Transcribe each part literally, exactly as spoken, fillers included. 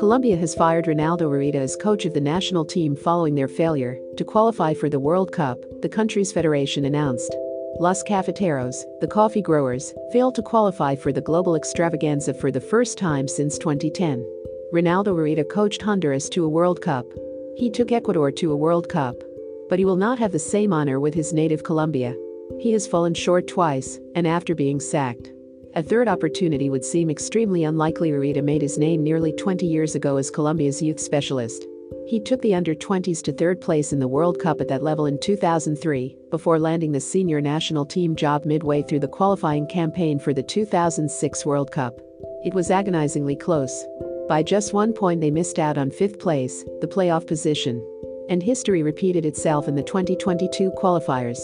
Colombia has fired Ronaldo Rueda as coach of the national team following their failure to qualify for the World Cup, the country's federation announced. Los Cafeteros, the coffee growers, failed to qualify for the global extravaganza for the first time since twenty ten. Ronaldo Rueda coached Honduras to a World Cup. He took Ecuador to a World Cup. But he will not have the same honor with his native Colombia. He has fallen short twice, and after being sacked. A third opportunity would seem extremely unlikely. Rueda made his name nearly twenty years ago as Colombia's youth specialist. He took the under twenties to third place in the World Cup at that level in two thousand three, before landing the senior national team job midway through the qualifying campaign for the two thousand six World Cup. It was agonizingly close. By just one point they missed out on fifth place, the playoff position. And history repeated itself in the twenty twenty-two qualifiers.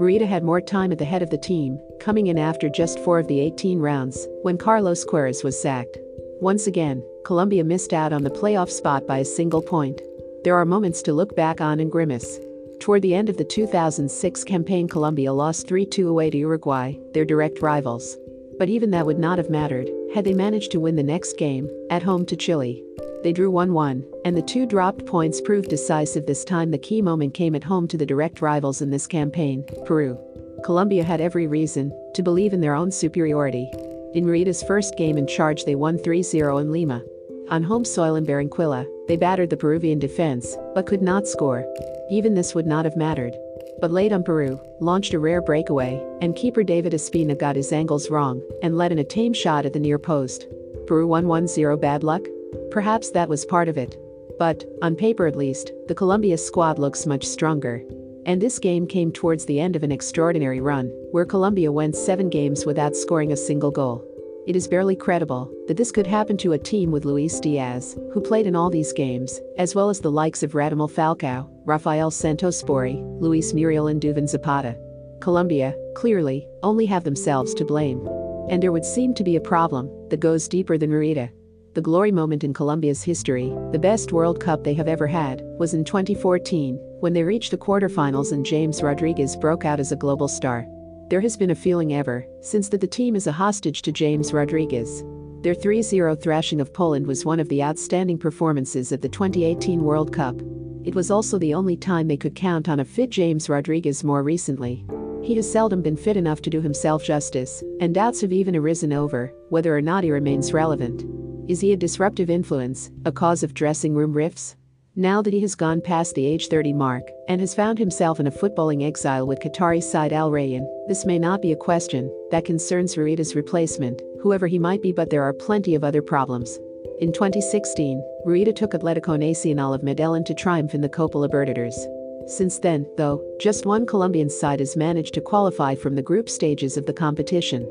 Rueda had more time at the head of the team, coming in after just four of the eighteen rounds, when Carlos Suarez was sacked. Once again, Colombia missed out on the playoff spot by a single point. There are moments to look back on and grimace. Toward the end of the two thousand six campaign, Colombia lost three two away to Uruguay, their direct rivals. But even that would not have mattered, had they managed to win the next game, at home to Chile. They drew one one, and the two dropped points proved decisive this time. The key moment came at home to the direct rivals in this campaign, Peru. Colombia had every reason to believe in their own superiority. In Rueda's first game in charge they won three zero in Lima. On home soil in Barranquilla, they battered the Peruvian defense, but could not score. Even this would not have mattered. But late on, Peru launched a rare breakaway, and keeper David Espina got his angles wrong, and led in a tame shot at the near post. Peru won one zero. Bad luck? Perhaps that was part of it. But, on paper at least, the Colombia squad looks much stronger. And this game came towards the end of an extraordinary run, where Colombia went seven games without scoring a single goal. It is barely credible that this could happen to a team with Luis Diaz, who played in all these games, as well as the likes of Radamel Falcao, Rafael Santos Bori, Luis Muriel and Duvin Zapata. Colombia, clearly, only have themselves to blame. And there would seem to be a problem that goes deeper than Rueda. The glory moment in Colombia's history, the best World Cup they have ever had, was in twenty fourteen, when they reached the quarterfinals and James Rodriguez broke out as a global star. There has been a feeling ever since that the team is a hostage to James Rodriguez. Their three zero thrashing of Poland was one of the outstanding performances at the twenty eighteen World Cup. It was also the only time they could count on a fit James Rodriguez more recently. He has seldom been fit enough to do himself justice, and doubts have even arisen over whether or not he remains relevant. Is he a disruptive influence, a cause of dressing room rifts? Now that he has gone past the age thirty mark and has found himself in a footballing exile with Qatari side Al Rayyan, this may not be a question that concerns Rueda's replacement, whoever he might be, but there are plenty of other problems. In twenty sixteen, Rueda took Atletico Nacional of Medellin to triumph in the Copa Libertadores. Since then, though, just one Colombian side has managed to qualify from the group stages of the competition.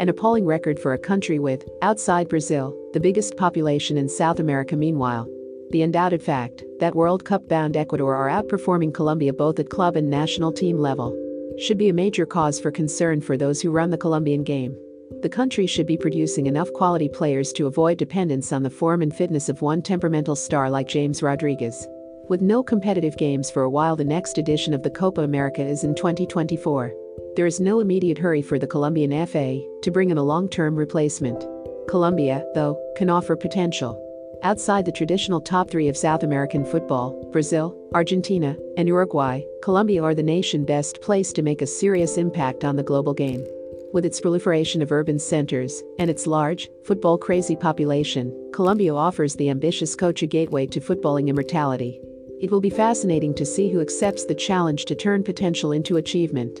An appalling record for a country with, outside Brazil, the biggest population in South America. Meanwhile, the undoubted fact that World Cup-bound Ecuador are outperforming Colombia both at club and national team level should be a major cause for concern for those who run the Colombian game. The country should be producing enough quality players to avoid dependence on the form and fitness of one temperamental star like James Rodriguez. With no competitive games for a while, the next edition of the Copa America is in twenty twenty-four. There is no immediate hurry for the Colombian F A to bring in a long-term replacement. Colombia, though, can offer potential. Outside the traditional top three of South American football, Brazil, Argentina, and Uruguay, Colombia are the nation best placed to make a serious impact on the global game. With its proliferation of urban centers and its large, football-crazy population, Colombia offers the ambitious coach a gateway to footballing immortality. It will be fascinating to see who accepts the challenge to turn potential into achievement.